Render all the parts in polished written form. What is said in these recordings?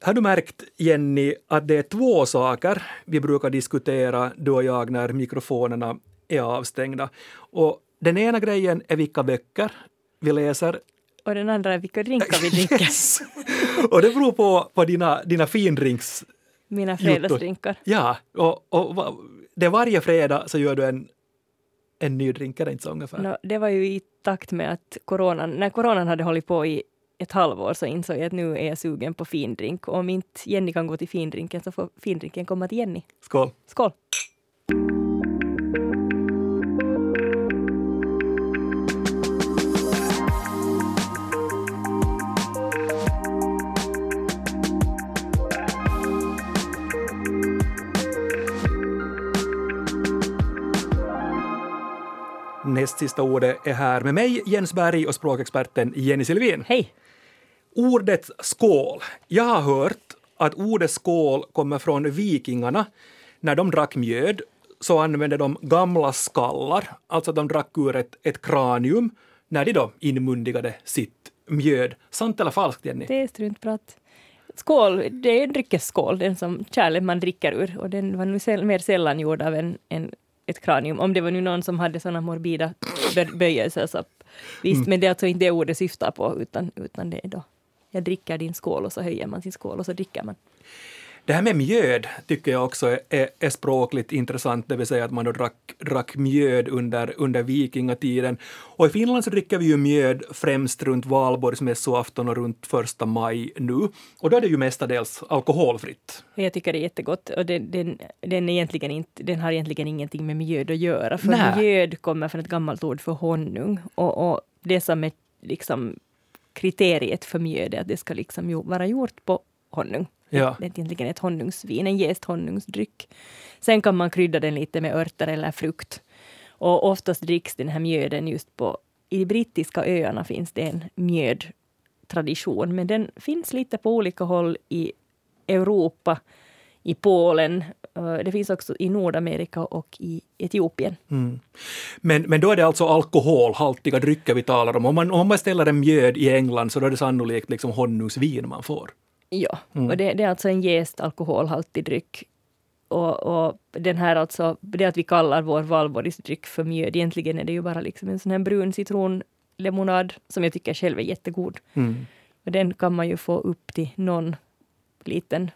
Har du märkt, Jenny, att det är två saker vi brukar diskutera du och jag när mikrofonerna är avstängda? Och den ena grejen är vilka böcker vi läser. Och den andra är vilka drinkar vi dricker. Yes. Och det beror på dina findrinks. Mina fredagsdrinkar. Ja, och det är varje fredag så gör du en ny drink, är det inte så ungefär? No, det var ju i takt med att när coronan hade hållit på i ett halvår så insåg jag att nu är jag sugen på findrink. Och om inte Jenny kan gå till findrinken så får findrinken komma till Jenny. Skål! Skål! Näst sista ordet är här med mig, Jens Berg, och språkexperten Jenny Silvén. Hej! Ordet skål. Jag har hört att ordet skål kommer från vikingarna. När de drack mjöd så använde de gamla skallar. Alltså de drack ur ett kranium när de då inmundigade sitt mjöd. Sant eller falskt, Jenny? Det är struntprat. Skål, det är en dryckesskål. Den som kärlek man dricker ur. Och den var nu mer sällan gjord av ett kranium. Om det var nu någon som hade sådana morbida böjelser så visst, men det är alltså inte det ordet syftar på utan det är då jag dricker din skål och så höjer man sin skål och så dricker man. Det här med mjöd tycker jag också är språkligt intressant, det vill säga att man då drack mjöd under vikingatiden. Och i Finland så dricker vi ju mjöd främst runt valborgsmässoafton och runt 1 maj nu. Och då är det ju mestadels alkoholfritt. Jag tycker det är jättegott och den har egentligen ingenting med mjöd att göra. För mjöd kommer från ett gammalt ord för honung och det som är liksom kriteriet för mjöd är att det ska liksom vara gjort på honung. Ja. Det är egentligen ett honungsvin, en jäst honungsdryck. Sen kan man krydda den lite med örter eller frukt. Och oftast dricks den här mjöden just i de brittiska öarna finns det en mjödtradition. Men den finns lite på olika håll i Europa, i Polen. Det finns också i Nordamerika och i Etiopien. Mm. Men då är det alltså alkoholhaltiga drycker vi talar om. Om man ställer en mjöd i England så är det sannolikt liksom honungsvin man får. Ja, och det är alltså en jäst alkoholhaltig dryck. Och den här alltså, det att vi kallar vår valborgsdryck för mjöd, egentligen är det ju bara liksom en sån här brun citronlemonad som jag tycker själv är jättegod. Mm. Och den kan man ju få upp till någon liten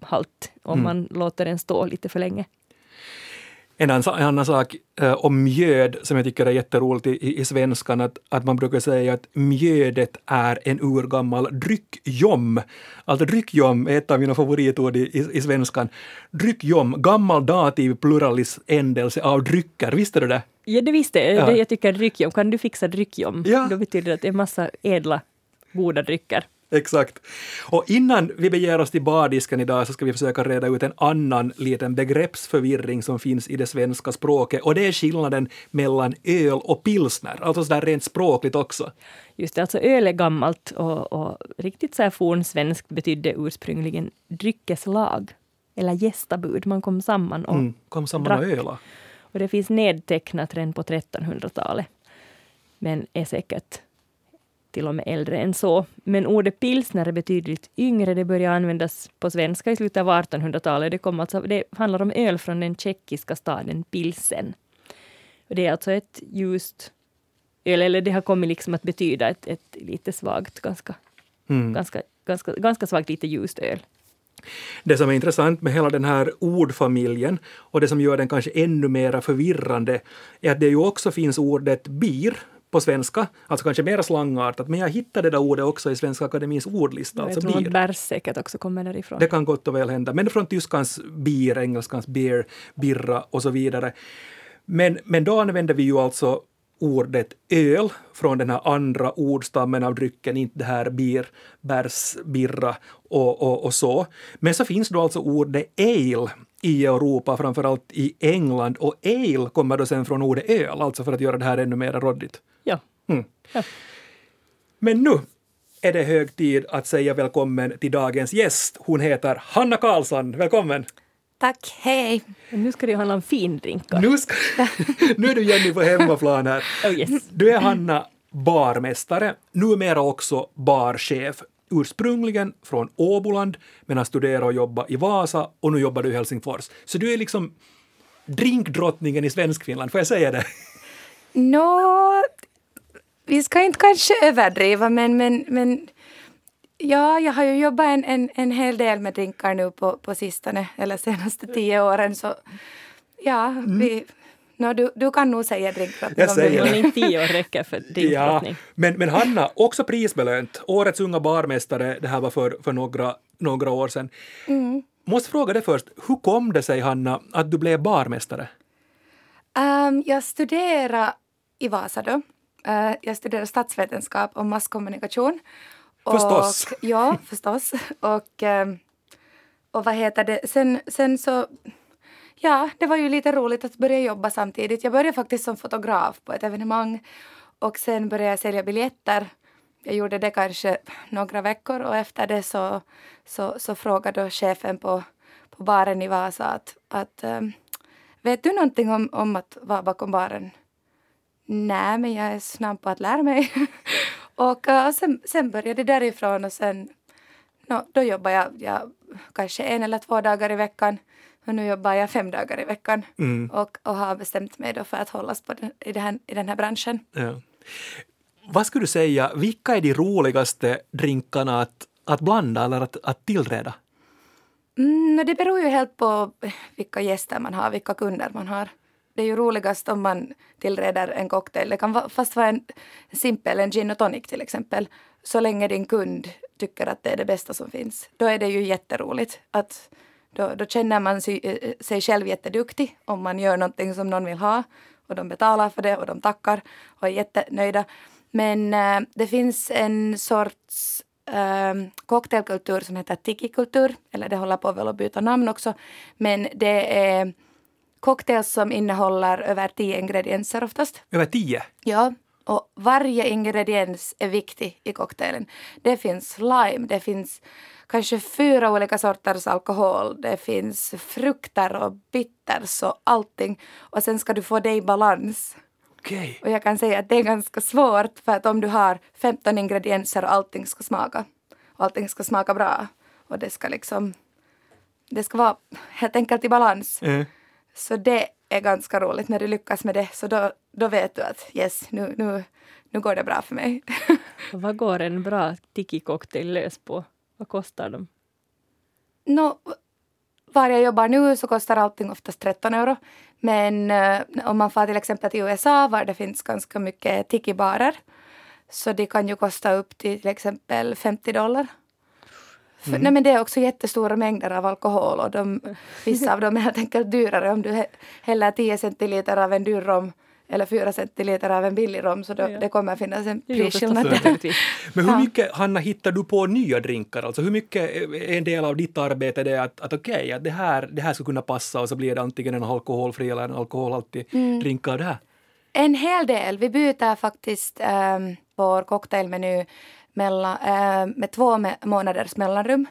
halt om man låter den stå lite för länge. En annan sak om mjöd som jag tycker är jätteroligt i svenskan att man brukar säga att mjödet är en urgammal dryckjom. Alltså dryckjom är ett av mina favoritord i svenskan. Dryckjom, gammal dativ pluralis ändelse av drycker. Visste du det? Ja, det visste jag. Ja. Jag tycker dryckjom. Kan du fixa dryckjom? Ja. Då betyder det att det är massa edla, goda drycker. Exakt. Och innan vi beger oss till bardisken idag så ska vi försöka reda ut en annan liten begreppsförvirring som finns i det svenska språket. Och det är skillnaden mellan öl och pilsner. Alltså sådär rent språkligt också. Just det, alltså öl är gammalt och riktigt så här fornsvenskt betydde ursprungligen dryckeslag eller gästabud. Man kom samman och drack. Och öla. Och det finns nedtecknat redan på 1300-talet. Men är säkert till och med äldre än så. Men ordet pilsner är betydligt yngre. Det började användas på svenska i slutet av 1800-talet. Det handlar om öl från den tjeckiska staden Pilsen. Och det är alltså ett ljust öl, eller det har kommit liksom att betyda ett lite svagt, ganska svagt lite ljust öl. Det som är intressant med hela den här ordfamiljen och det som gör den kanske ännu mer förvirrande är att det ju också finns ordet bir på svenska, alltså kanske mer slangartat, men jag hittade det där ordet också i Svenska Akademins ordlista. Jag tror att bärs säkert också kommer därifrån. Det kan gott och väl hända, men från tyskans bier, engelskans beer, birra och så vidare. Men då använder vi ju alltså ordet öl från den här andra ordstammen av drycken, inte det här bier, bärs, birra och så. Men så finns då alltså ordet ale i Europa, framförallt i England. Och ale kommer då sen från ordet öl, alltså för att göra det här ännu mer råddigt. Ja. Mm. Ja. Men nu är det hög tid att säga välkommen till dagens gäst. Hon heter Hanna Karlsson. Välkommen! Tack, hej! Nu ska det handla om findrinkar. Nu är du Jenny på hemmaplan här. Oh yes. Du är Hanna barmästare, numera också barchef. ursprungligen från Åboland, men har studerat och jobbat i Vasa och nu jobbar du i Helsingfors. Så du är liksom drinkdrottningen i Svenskfinland, får jag säga det? No, vi ska inte kanske överdriva, men ja, jag har ju jobbat en hel del med drinkar nu på sistone, eller senaste 10 åren, så ja, du kan nog säga drinkdrottning. Jag säger det. Min 10 år räcker för drinkdrottning. Ja, men Hanna, också prisbelönt. Årets unga barmästare, det här var för några år sedan. Mm. Måste fråga dig först, hur kom det sig, Hanna, att du blev barmästare? Jag studerade i Vasa då. Jag studerade statsvetenskap och masskommunikation. Förstås. Och, ja, förstås. Och vad heter det? Sen så... Ja, det var ju lite roligt att börja jobba samtidigt. Jag började faktiskt som fotograf på ett evenemang. Och sen började jag sälja biljetter. Jag gjorde det kanske några veckor. Och efter det så frågade chefen på baren i Vasa att vet du någonting om att vara bakom baren? Nej, men jag är snabb på att lära mig. Och sen började det därifrån. Och sen, då jobbar jag kanske 1 eller 2 dagar i veckan. Och nu jobbar jag 5 dagar i veckan och har bestämt mig då för att hållas på i den här branschen. Ja. Vad skulle du säga, vilka är de roligaste drinkarna att blanda eller att tillreda? Det beror ju helt på vilka gäster man har, vilka kunder man har. Det är ju roligast om man tillreder en cocktail. Det kan fast vara en simpel, en gin och tonic till exempel. Så länge din kund tycker att det är det bästa som finns. Då är det ju jätteroligt att... Då känner man sig själv jätteduktig om man gör någonting som någon vill ha. Och de betalar för det och de tackar och är jättenöjda. Men det finns en sorts cocktailkultur som heter tiki-kultur. Eller det håller på väl att byta namn också. Men det är cocktails som innehåller över 10 ingredienser oftast. Över 10? Ja. Och varje ingrediens är viktig i cocktailen. Det finns lime, det finns kanske 4 olika sorters alkohol. Det finns frukter och bitters och allting. Och sen ska du få det i balans. Okay. Och jag kan säga att det är ganska svårt för att om du har 15 ingredienser och allting ska smaka. Och allting ska smaka bra. Och det ska liksom, det ska vara helt enkelt i balans. Mm. Så det är ganska roligt när du lyckas med det. Så då vet du att yes, nu går det bra för mig. Vad går en bra tiki-cocktail lös på? Vad kostar de? Var jag jobbar nu så kostar allting oftast 13 euro. Men om man får till exempel till USA var det finns ganska mycket tiki-barer. Så det kan ju kosta upp till exempel $50. Mm. Nej, men det är också jättestora mängder av alkohol och vissa av dem är helt enkelt dyrare. Om du häller 10 centiliter av en dyr rom eller 4 centiliter av en billig rom så det kommer finnas en prisskillnad. Men hur mycket, Hanna, hittar du på nya drinkar? Alltså hur mycket är en del av ditt arbete det att okej, att det här ska kunna passa och så blir det antingen en alkoholfri eller en alkoholhaltig drinkar av det här? En hel del. Vi byter faktiskt vår cocktailmeny med 2 månaders mellanrum.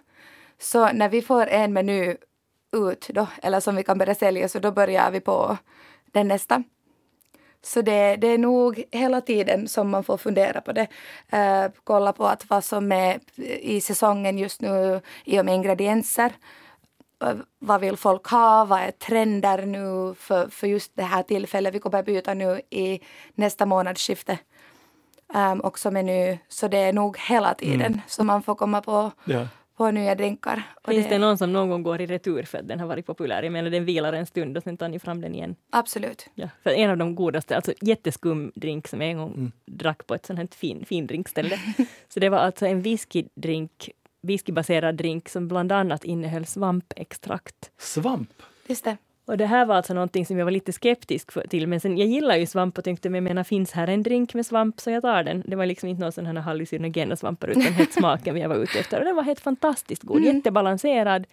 Så när vi får en meny ut då, eller som vi kan börja sälja, så då börjar vi på den nästa. Så det är nog hela tiden som man får fundera på det. Kolla på att vad som är i säsongen just nu i och med ingredienser. Vad vill folk ha? Vad är trender nu för just det här tillfället? Vi kommer byta nu i nästa månadsskifte. Också meny, så det är nog hela tiden som man får komma på nya drinkar. Finns det någon som någon gång går i retur för att den har varit populär? Jag menar, den vilar en stund och sen tar ni fram den igen. Absolut. Ja, för en av de godaste, alltså jätteskum drink som jag en gång drack på ett sånt här fin drinkställe. Så det var alltså en whiskybaserad drink som bland annat innehöll svampextrakt. Svamp? Just det. Och det här var alltså någonting som jag var lite skeptisk till. Men sen, jag gillar ju svamp och tänkte, men jag menar, finns här en drink med svamp så jag tar den. Det var liksom inte någon sån här hallucinogena svampar utan helt smaken jag var ute efter. Och den var helt fantastiskt god, jättebalanserad,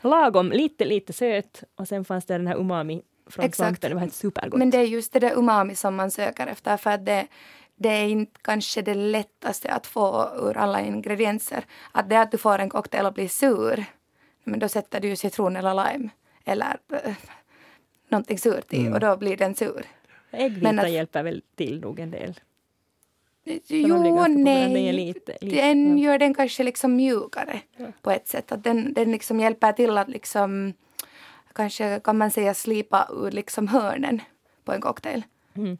lagom, lite söt. Och sen fanns det den här umami från svampen, det var helt supergott. Men det är just det där umami som man söker efter för att det är inte kanske det lättaste att få ur alla ingredienser. Att det att du får en cocktail och blir sur, men då sätter du ju citron eller lime. Eller någonting surt i och då blir den sur. Äggvita hjälper väl till nog en del. Jo, nej. Lite. Den gör den kanske liksom mjukare på ett sätt. Att den liksom hjälper till att liksom, kanske kan man säga slipa ur liksom hörnen på en cocktail. Mm.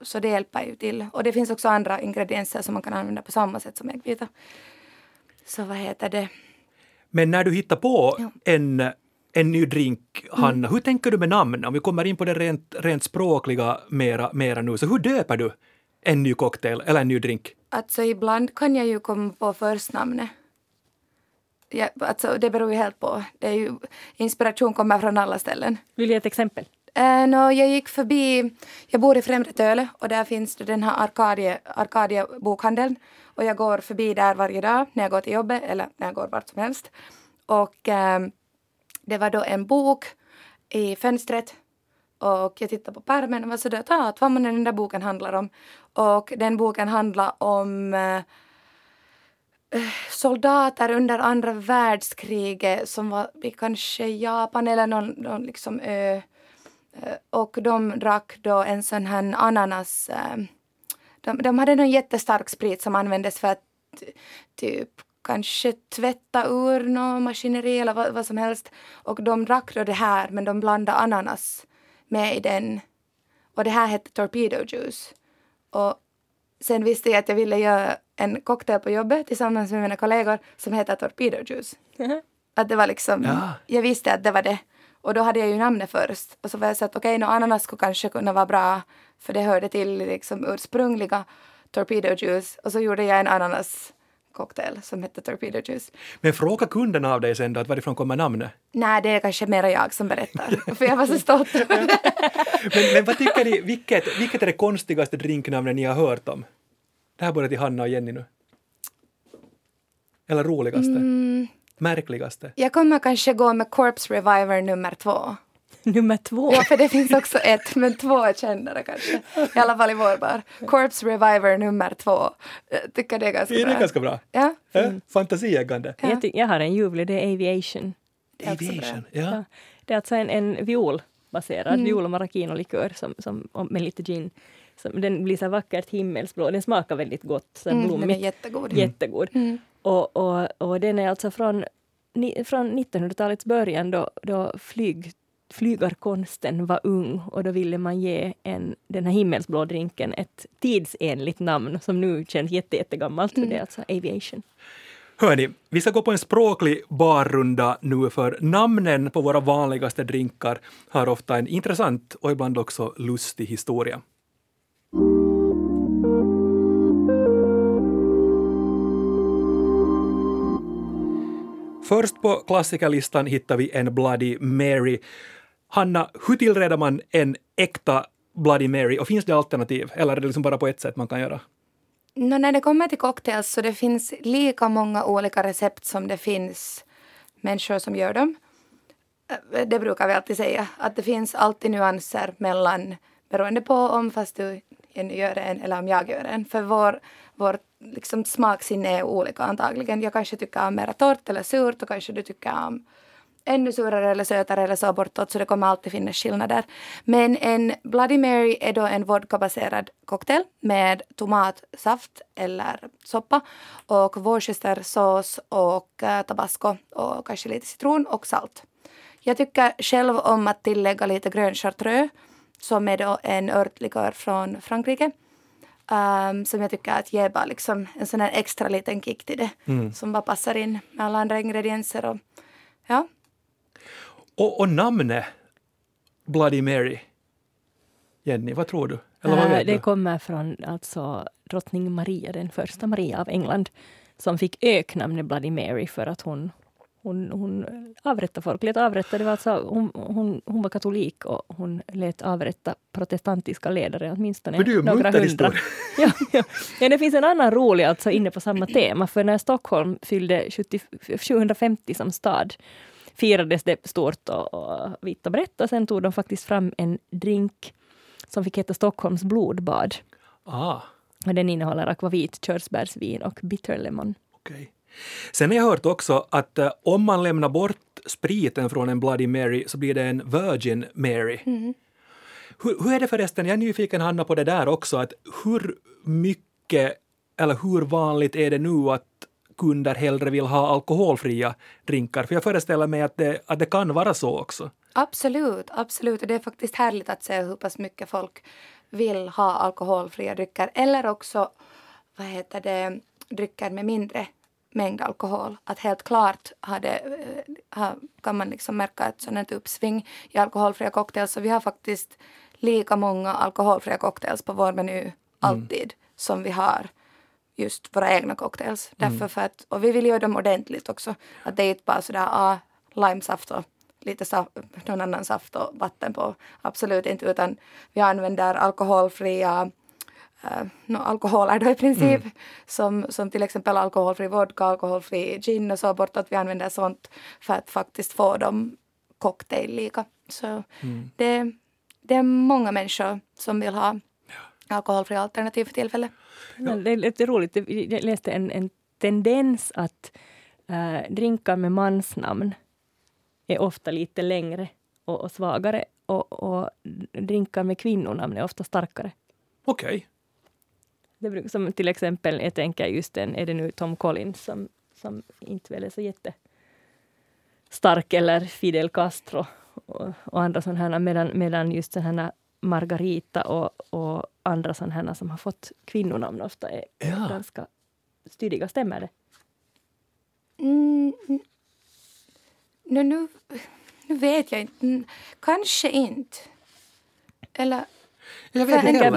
Så det hjälper ju till. Och det finns också andra ingredienser som man kan använda på samma sätt som äggvita. Så vad heter det? Men när du hittar på en ny drink, Hanna, hur tänker du med namn? Om vi kommer in på det rent språkliga mera nu, så hur döper du en ny cocktail eller en ny drink? Alltså ibland kan jag ju komma på förstnamnet. Ja, alltså det beror ju helt på. Det är ju, inspiration kommer från alla ställen. Vill du ett exempel? Jag gick förbi, jag bor i Främre Töle och där finns den här Arcadia bokhandeln. Och jag går förbi där varje dag när jag går till jobbet eller när jag går vart som helst. Och det var då en bok i fönstret. Och jag tittade på pärmen och var så död att vad man den där boken handlar om. Och den boken handlar om soldater under andra världskriget som var kanske Japan eller någon liksom ö. Och de drack då en sån här ananas. De hade någon jättestark sprit som användes för att typ kanske tvätta ur någon maskineri eller vad som helst. Och de drack då det här, men de blandade ananas med i den. Och det här hette torpedo juice. Och sen visste jag att jag ville göra en cocktail på jobbet tillsammans med mina kollegor som hette torpedo juice. Att det var liksom, jag visste att det var det. Och då hade jag ju namnet först. Och så var jag så att okej, ananas skulle kanske kunna vara bra. För det hörde till liksom ursprungliga torpedo juice. Och så gjorde jag en ananas cocktail som hette torpedo juice. Men fråga kunden av dig sen då, att varifrån kommer namnet? Nej, det är kanske mera jag som berättar. För jag var så stolt. men vad tycker ni, vilket är det konstigaste drinknamnet ni har hört om? Det här börjar till Hanna och Jenny nu. Eller roligaste? Märkligaste. Jag kommer kanske gå med Corpse Reviver nummer 2. Nummer 2? Ja, för det finns också ett, men 2 är kändare kanske. I alla fall i vår bar. Corpse Reviver nummer 2. Jag tycker det är ganska bra. Det är ganska bra. Ja. Fantasieggande. Ja. Jag har en ljuvlig, det är Aviation. Aviation, ja. Det är alltså en violbaserad, viol- och maraschino-likör som, med lite gin. Den blir så vackert himmelsblå. Den smakar väldigt gott. Så blommigt. Den är jättegod. Och den är alltså från 1900-talets början då flygarkonsten var ung, och då ville man ge den här himmelsblå drinken ett tidsenligt namn som nu känns jättegammalt. Det är alltså Aviation. Hörni, vi ska gå på en språklig barrunda nu, för namnen på våra vanligaste drinkar har ofta en intressant och ibland också lustig historia. Först på klassikerlistan hittar vi en Bloody Mary. Hanna, hur tillreder man en äkta Bloody Mary? Och finns det alternativ? Eller är det liksom bara på ett sätt man kan göra? När det kommer till cocktails så det finns lika många olika recept som det finns människor som gör dem. Det brukar vi alltid säga. Att det finns alltid nyanser mellan, beroende på om fast du gör en eller om jag gör en. För vår liksom smaksinne är olika antagligen. Jag kanske tycker om mer torrt eller surt, och kanske du tycker om ännu surare eller sötare eller så bortåt, så det kommer alltid finnas skillnader. Men en Bloody Mary är då en vodkabaserad cocktail med tomatsaft eller soppa och Worcestersås och tabasco och kanske lite citron och salt. Jag tycker själv om att tillägga lite grön chartreux som är då en örtlikör från Frankrike. Som jag tycker att ge bara liksom en sån här extra liten kick till det. Som bara passar in med alla andra ingredienser. Och namnet Bloody Mary. Jenny, vad tror du? Eller vad vet du? Det kommer från alltså drottning Maria, den första Maria av England, som fick öknamnet Bloody Mary för att hon avrättade folk. Lät avrätta, det var alltså, hon var katolik och hon lät avrätta protestantiska ledare, åtminstone några hundra. Ja, det finns en annan rolig alltså inne på samma tema. För när Stockholm fyllde 750 som stad firades det stort och vitt och brett. Och sen tog de faktiskt fram en drink som fick heta Stockholms blodbad. Och den innehåller akvavit, körsbärsvin och bitterlemon. Okej. Sen har jag hört också att om man lämnar bort spriten från en Bloody Mary så blir det en Virgin Mary. Hur är det förresten, jag är nyfiken Hanna på det där också, att hur mycket mycket eller hur vanligt är det nu att kunder hellre vill ha alkoholfria drinkar? För jag föreställer mig att det kan vara så också. Absolut, absolut. Och det är faktiskt härligt att se hur pass mycket folk vill ha alkoholfria drycker. Eller också, drycker med mindre mängd alkohol. Att helt klart kan man liksom märka ett sådant uppsving i alkoholfria cocktails. Så vi har faktiskt lika många alkoholfria cocktails på vår meny alltid som vi har just våra egna cocktails. Därför och vi vill göra dem ordentligt också. Att det är inte bara sådär, limesaft och lite någon annan saft och vatten på. Absolut inte, utan vi använder alkoholfria alkoholer då i princip. Som till exempel alkoholfri vodka, alkoholfri gin och så bort. Att vi använder sånt för att faktiskt få dem cocktail-lika. Så det är många människor som vill ha alkoholfria alternativ för tillfället. Men det är lite roligt. Jag läste en tendens att drinkar med mansnamn är ofta lite längre och svagare. Och drinkar med kvinnonamn är ofta starkare. Okej. Okay. Som till exempel, jag tänker just är det nu Tom Collins som inte väl är så jättestark, eller Fidel Castro och andra sådana här, medan just sådana här Margarita och andra sådana här som har fått kvinnonamn ofta är ganska stydiga, stämmer det? Nu vet jag inte. Kanske inte. Eller... Jag vet inte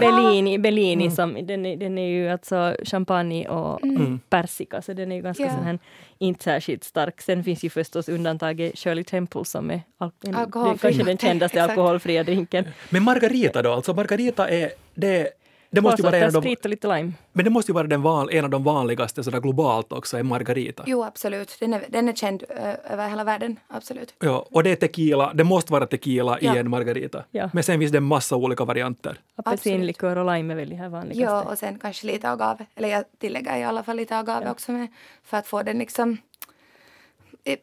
Bellini som den är ju alltså champagne och persika, så den är ju ganska sån här inte särskilt stark. Sen finns ju förstås undantaget Shirley Temple som är kanske den kändaste alkoholfria drinken. Men Margarita då, alltså Margarita är det måste ju vara en av de, lite lime. Men det måste ju vara en av de vanligaste sådär globalt också, är Margarita. Jo, absolut. Den är känd över hela världen, absolut. Ja, och det är tequila. Det måste vara tequila i en Margarita. Ja. Men sen finns det en massa olika varianter. Apelsinlikör och lime är väl det här vanligaste. Ja, och sen kanske lite agave. Eller jag tillägger i alla fall lite agave också med, för att få den liksom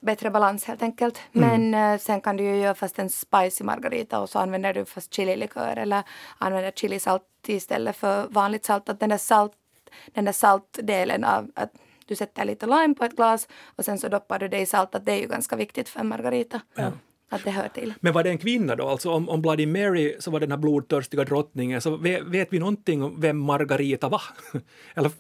bättre balans helt enkelt. Men sen kan du ju göra fast en spicy margarita och så använder du fast chililikör eller använder chilisalt istället för vanligt salt. Att den där saltdelen av att du sätter lite lime på ett glas och sen så doppar du det i salt. Att det är ju ganska viktigt för en margarita. Ja. Att det hör till. Men var det en kvinna då? Alltså om Bloody Mary så var den här blodtörstiga drottningen, så vet vi någonting om vem Margarita var? Eller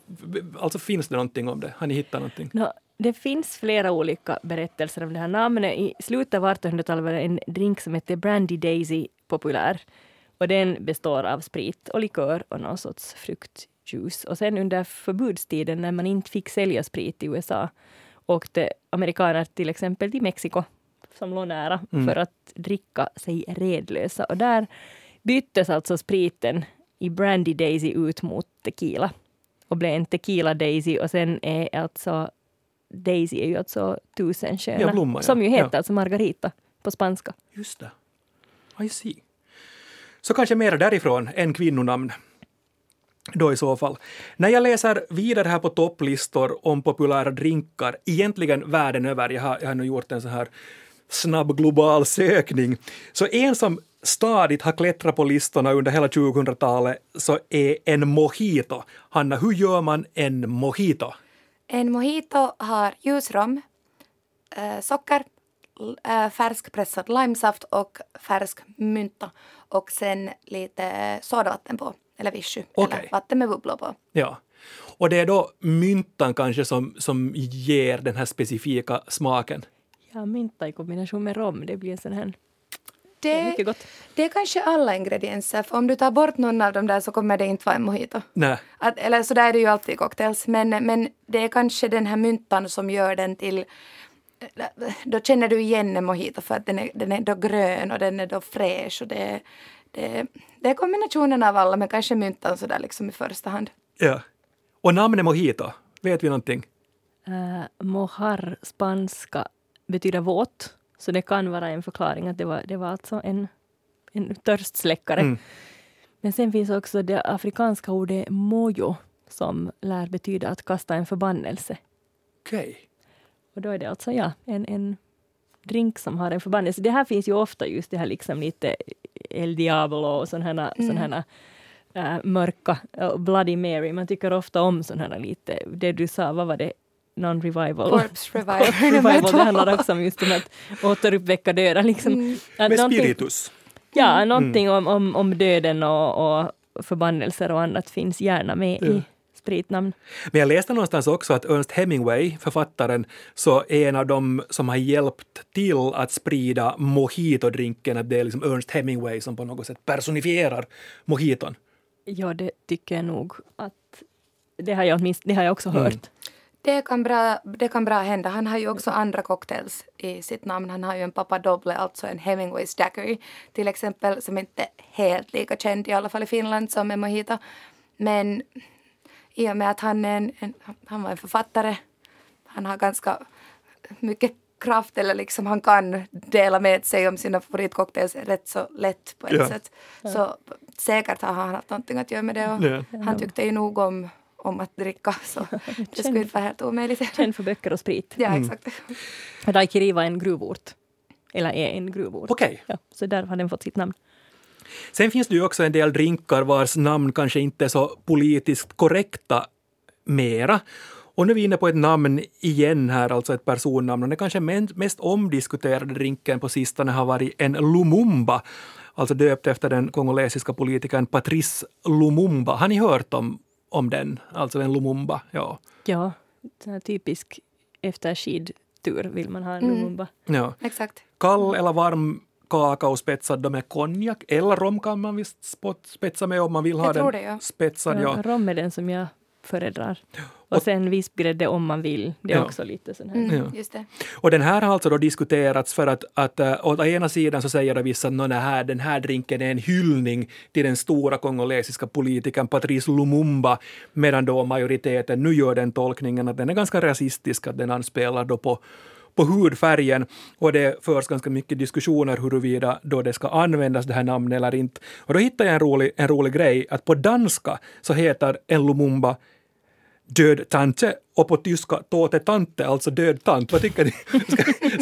alltså finns det någonting om det? Har ni hittat någonting? No. Det finns flera olika berättelser om det här namnet. I slutet av 1800-talet var en drink som hette Brandy Daisy populär. Och den består av sprit och likör och någon sorts fruktjuice. Och sen under förbudstiden, när man inte fick sälja sprit i USA, åkte amerikaner till exempel till Mexiko som låg nära för att dricka sig redlösa. Och där byttes alltså spriten i Brandy Daisy ut mot tequila. Och blev en Tequila Daisy, och sen är alltså Daisy är ju alltså tusenstjärna. Ja, blomma, som ju heter alltså Margarita på spanska. Just det. I see. Så kanske mer därifrån än kvinnonamn då i så fall. När jag läser vidare här på topplistor om populära drinkar, egentligen världen över, jag har nu gjort en så här snabb global sökning, så en som stadigt har klättrat på listorna under hela 2000-talet så är en mojito. Hanna, hur gör man en mojito? En mojito har ljusrom, socker, färskpressad limesaft och färsk mynta. Och sen lite sodavatten på, eller vichy, eller vatten med bubblor på. Ja, och det är då myntan kanske som ger den här specifika smaken. Ja, mynta i kombination med rom, det blir en sån här... Det är mycket gott. Det är kanske alla ingredienser. För om du tar bort någon av dem där så kommer det inte vara en mojito. Nej. Eller så där är det ju alltid cocktails. Men det är kanske den här myntan som gör den till... Då känner du igen en mojito för att den är då grön och den är då fräsch. Och det är kombinationen av alla, men kanske myntan så där liksom i första hand. Ja. Och namnet mojito, vet vi någonting? Mojar, spanska, betyder våt. Så det kan vara en förklaring att det var alltså en törstsläckare. Men sen finns också det afrikanska ordet mojo som lär betyda att kasta en förbannelse. Okej. Okay. Och då är det alltså en drink som har en förbannelse. Det här finns ju ofta just det här liksom lite El Diablo och sådana här mörka Bloody Mary. Man tycker ofta om sådana här lite, det du sa, vad var det? Non-revival. Corpse revival. Corpse revival, det handlar också om just om att återuppväcka döda. Liksom. Mm. Med spiritus. Ja, någonting om döden och förbannelser och annat finns gärna med i spritnamn. Men jag läste någonstans också att Ernest Hemingway, författaren, så är en av dem som har hjälpt till att sprida mojito-drinken, att det är liksom Ernest Hemingway som på något sätt personifierar mojiton. Ja, det tycker jag nog att det har jag också hört. Mm. Det kan bra hända. Han har ju också andra cocktails i sitt namn. Han har ju en papadoble, alltså en Hemingway's daiquiri till exempel, som inte är helt lika känd i alla fall i Finland som en mojito. Men i och med att han är han var en författare, han har ganska mycket kraft, eller liksom han kan dela med sig om sina favoritcocktails rätt så lätt på ett sätt. Så säkert har han haft någonting att göra med det, och han tyckte ju nog om att dricka, så det skulle vara helt omöjligt. Känd för böcker och sprit. Ja, exakt. Daikiri var en gruvort. Eller är en gruvort. Okej. Ja, så där har den fått sitt namn. Sen finns det ju också en del drinkar vars namn kanske inte är så politiskt korrekta mera. Och nu är vi inne på ett namn igen här, alltså ett personnamn. Och den kanske mest omdiskuterade drinken på sistone har varit en Lumumba. Alltså döpt efter den kongolesiska politikern Patrice Lumumba. Har ni hört om den, alltså en Lumumba? Ja, den här typisk efterskidtur vill man ha en Lumumba. Ja. Exakt. Kall eller varm kakao spetsad med konjak eller rom kan man visst spetsa med om man vill ha den spetsad. Ja. Rom är den som jag föredrar. Och sen vispgrädde om man vill. Det är också lite sån här. Mm, just det. Och den här har alltså då diskuterats för att å ena sidan så säger det vissa att den här drinken är en hyllning till den stora kongolesiska politikern Patrice Lumumba, medan då majoriteten nu gör den tolkningen att den är ganska rasistisk, att den anspelar då på hudfärgen, och det förs ganska mycket diskussioner huruvida då det ska användas det här namnet eller inte. Och då hittar jag en rolig grej, att på danska så heter en Lumumba död tante, och på tyska tåte tante, alltså död tant. Vad tycker ni?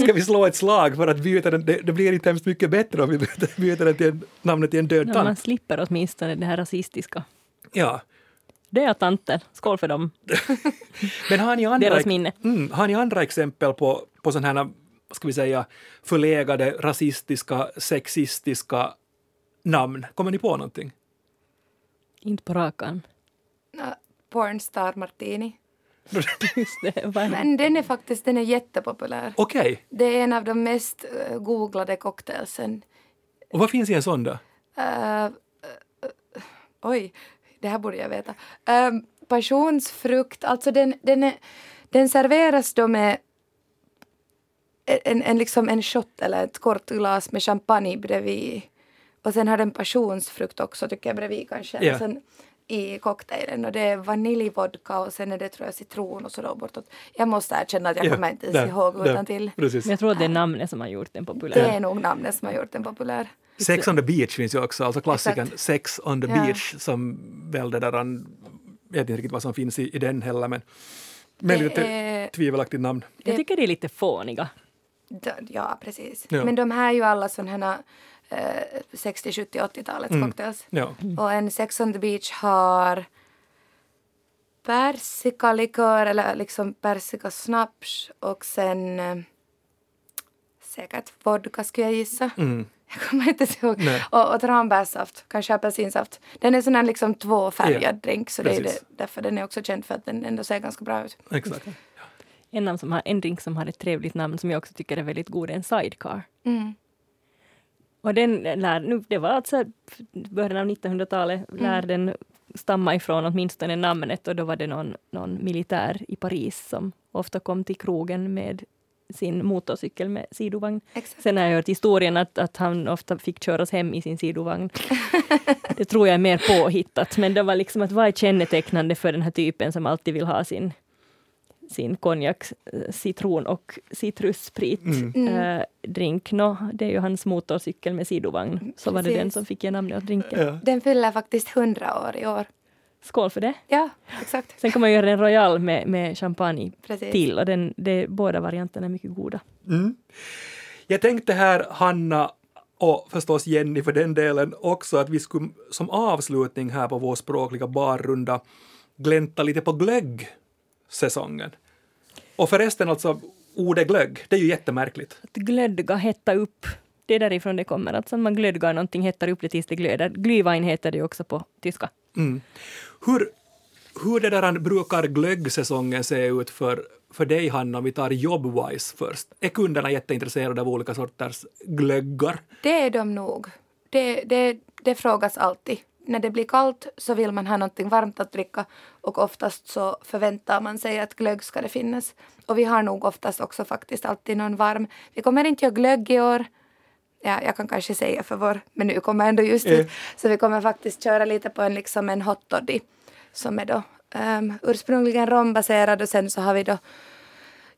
Ska vi slå ett slag för att byta den? Det blir inte hemskt mycket bättre om vi byter den till namnet till en död tant. Man slipper åtminstone det här rasistiska. Ja. Döda tanter, skål för dem. Men har ni andra, deras minne. Har ni andra exempel på sådana här, ska vi säga, förlegade, rasistiska, sexistiska namn? Kommer ni på någonting? Inte på rakan. Pornstar Martini. Men den är faktiskt, den är jättepopulär. Okej. Det är en av de mest googlade cocktailsen. Och vad finns i en sån då? Oj, det här borde jag veta. Passionsfrukt, alltså den serveras då med en shot eller ett kort glas med champagne bredvid. Och sen har den passionsfrukt också, tycker jag, bredvid kanske. Yeah. Sen i cocktailen, och det är vaniljvodka och sen är det, tror jag, citron och så där bortåt. Jag måste erkänna att jag kommer inte ens ihåg utan till. Precis. Men jag tror det är namnet som har gjort den populär. Det är nog namnet som har gjort den populär. Sex on the beach finns ju också, alltså klassiken. Exakt. Sex on the beach, som väl det där, jag vet inte riktigt vad som finns i den heller, men det lite är tvivelaktigt namn. Jag tycker det är lite fåniga. Ja, precis. Ja. Men de här är ju alla sådana här 60, 70, 80-talets cocktails. Ja. Och en Sex on the beach har persikalikör, eller liksom persikasnaps, och sen säkert vodka, skulle jag gissa. Jag kommer inte ihåg. Och tranbärsaft, kanske apelsinsaft. Den är sån här liksom tvåfärgad drink, så det är därför den är också känd för att den ändå ser ganska bra ut. Exakt. En drink som har ett trevligt namn som jag också tycker är väldigt god är en sidecar. Mm. Och det var alltså början av 1900-talet, lär den stamma ifrån åtminstone namnet, och då var det någon militär i Paris som ofta kom till krogen med sin motorcykel med sidovagn. Exakt. Sen har jag hört historien att han ofta fick köras hem i sin sidovagn. Det tror jag är mer påhittat, men det var liksom att vara kännetecknande för den här typen som alltid vill ha sin konjak, citron och citrussprit drink. Det är ju hans motorcykel med sidovagn. Så var det den som fick ge namnet åt drinken. Ja. Den fyller faktiskt 100 år i år. Skål för det. Ja, exakt. Sen kan man göra en royal med champagne till. Och båda varianterna är mycket goda. Jag tänkte här, Hanna, och förstås Jenny för den delen också, att vi skulle som avslutning här på vår språkliga barrunda glänta lite på glöggsäsongen. Och förresten alltså ordet glögg, det är ju jättemärkligt. Att glödga, hetta upp, det är därifrån det kommer. Alltså man glödgar någonting, hettar upp det tills det glöder. Glühwein heter det också på tyska. Mm. Hur det där brukar glöggsäsongen se ut för dig, Hanna, om vi tar jobbwise först? Är kunderna jätteintresserade av olika sorters glöggar? Det är de nog. Det frågas alltid. När det blir kallt så vill man ha någonting varmt att dricka och oftast så förväntar man sig att glögg ska det finnas. Och vi har nog oftast också faktiskt alltid någon varm. Vi kommer inte göra glögg i år. Ja, jag kan kanske säga för vår, men nu kommer ändå just det. Så vi kommer faktiskt köra lite på en hot toddy som är då ursprungligen rombaserad och sen så har vi då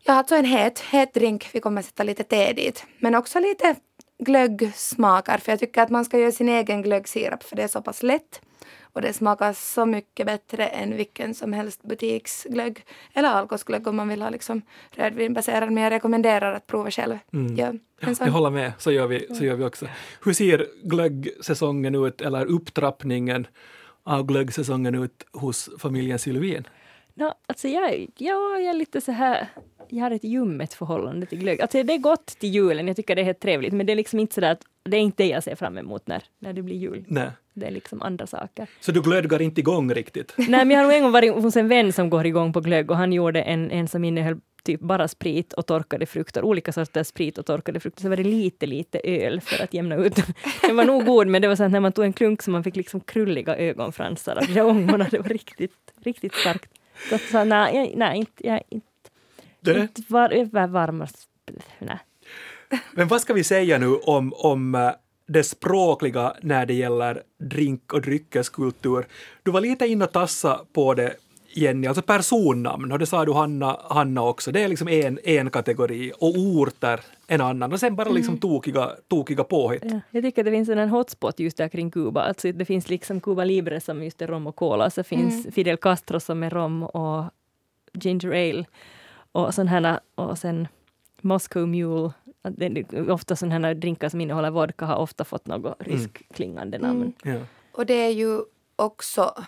alltså en het drink. Vi kommer sätta lite te dit, men också lite glöggsmakar, för jag tycker att man ska göra sin egen glöggsirap för det är så pass lätt och det smakar så mycket bättre än vilken som helst butiksglögg eller alkosglögg om man vill ha liksom rödvinbaserad, men jag rekommenderar att prova själv. Jag håller med, så gör vi också. Hur ser glöggsäsongen ut eller upptrappningen av glöggsäsongen ut hos familjen Silvén? No, alltså jag är lite så här, jag har ett ljummet förhållande till glögg. Alltså det är gott till julen, jag tycker det är helt trevligt, men det är liksom inte så där att det är inte det jag ser fram emot när det blir jul. Nej. Det är liksom andra saker. Så du glödgar inte igång riktigt? Nej, men jag har nog en gång varit hos en vän som går igång på glögg och han gjorde en som innehöll typ bara sprit och torkade frukter. Olika sorter sprit och torkade frukter. Så var det lite öl för att jämna ut. Det var nog god, men det var så att när man tog en klunk så man fick liksom krulliga ögonfransar. Att ångorna, det var riktigt starkt. Så jag var varmast. Nej. Men vad ska vi säga nu om det språkliga när det gäller drink- och dryckeskultur? Du var lite inne och tassa på det, Jenny, alltså personnamn, och det sa du Hanna också, det är liksom en kategori och orter en annan och sen bara liksom tokiga påhitt. Ja, jag tycker att det finns en hotspot just där kring Kuba, alltså det finns liksom Cuba Libre som just är rom och cola, så finns Fidel Castro som är rom och ginger ale och sån här, och sen Moscow mule, ofta sån här drinkar som innehåller vodka har ofta fått något ryskklingande namn. Ja. Och det är ju också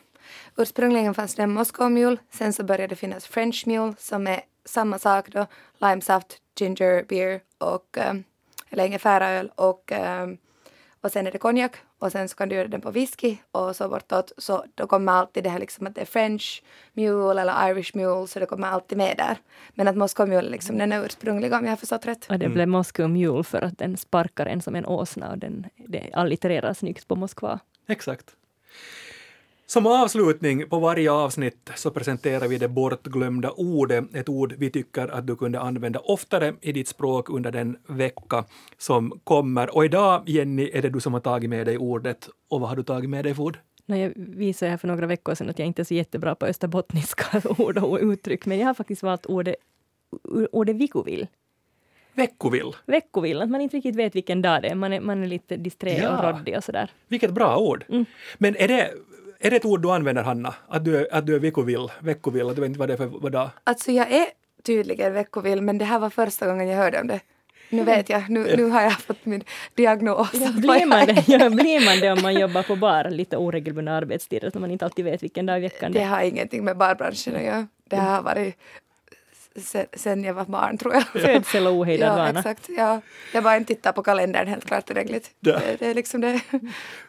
ursprungligen fanns det en Moscow mule, sen så började det finnas French mule som är samma sak då, limesaft, ginger beer och eller ingefäraöl och sen är det konjak och sen så kan du göra den på whisky och så bortåt, så då kommer alltid det här liksom att det är French mule eller Irish mule, så det kommer alltid med där, men att Moscow mule liksom den är ursprunglig om jag har förstått rätt. Och det blev Moscow mule för att den sparkar en som en åsna och det allitererar snyggt på Moskva. Exakt. Som avslutning på varje avsnitt så presenterar vi det bortglömda ordet, ett ord vi tycker att du kunde använda oftare i ditt språk under den vecka som kommer. Och idag, Jenny, är det du som har tagit med dig ordet. Och vad har du tagit med dig för ord? Jag visade här för några veckor sedan att jag inte är så jättebra på österbottniska ord och uttryck, men jag har faktiskt valt ordet veckovill. Veckovill, att man inte riktigt vet vilken dag det är. Man är lite disträ och råddig och sådär. Vilket bra ord! Mm. Men är det ett ord du använder, Hanna? Att du är veckovill, att du vet inte vad det är för vad dag? Alltså jag är tydligen veckovill, men det här var första gången jag hörde om det. Nu vet jag, nu har jag fått min diagnos. Blir man det om man jobbar på bar, lite oregelbundna arbetstider, så man inte alltid vet vilken dag i veckan det är? Det har ingenting med barbranschen att göra. Det har varit sen jag var barn, tror jag. Födsel och ohejdad vana. Ja, exakt. Ja. Jag bara inte tittar på kalendern helt klart direkt. Det är liksom det.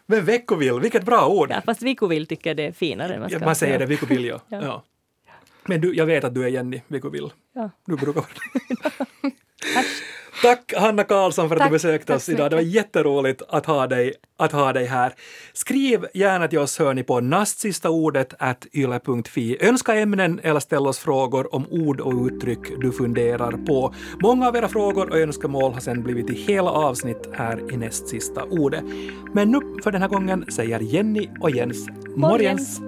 Men veckovill, vilket bra ord. Ja, fast veckovill tycker jag det är finare. Man säger det, veckovill, ja. Ja. Men jag vet att du är Jenny, veckovill. Ja. Du brukar vara. Tack Hanna Karlsson för att du besökte oss idag. Det var jätteroligt att ha dig här. Skriv gärna till oss, hör ni, på nastsistaordet@yle.fi. Önska ämnen eller ställ oss frågor om ord och uttryck du funderar på. Många av era frågor och önskemål har sedan blivit i hela avsnitt här i näst sista ordet. Men nu för den här gången säger Jenny och Jens morgens.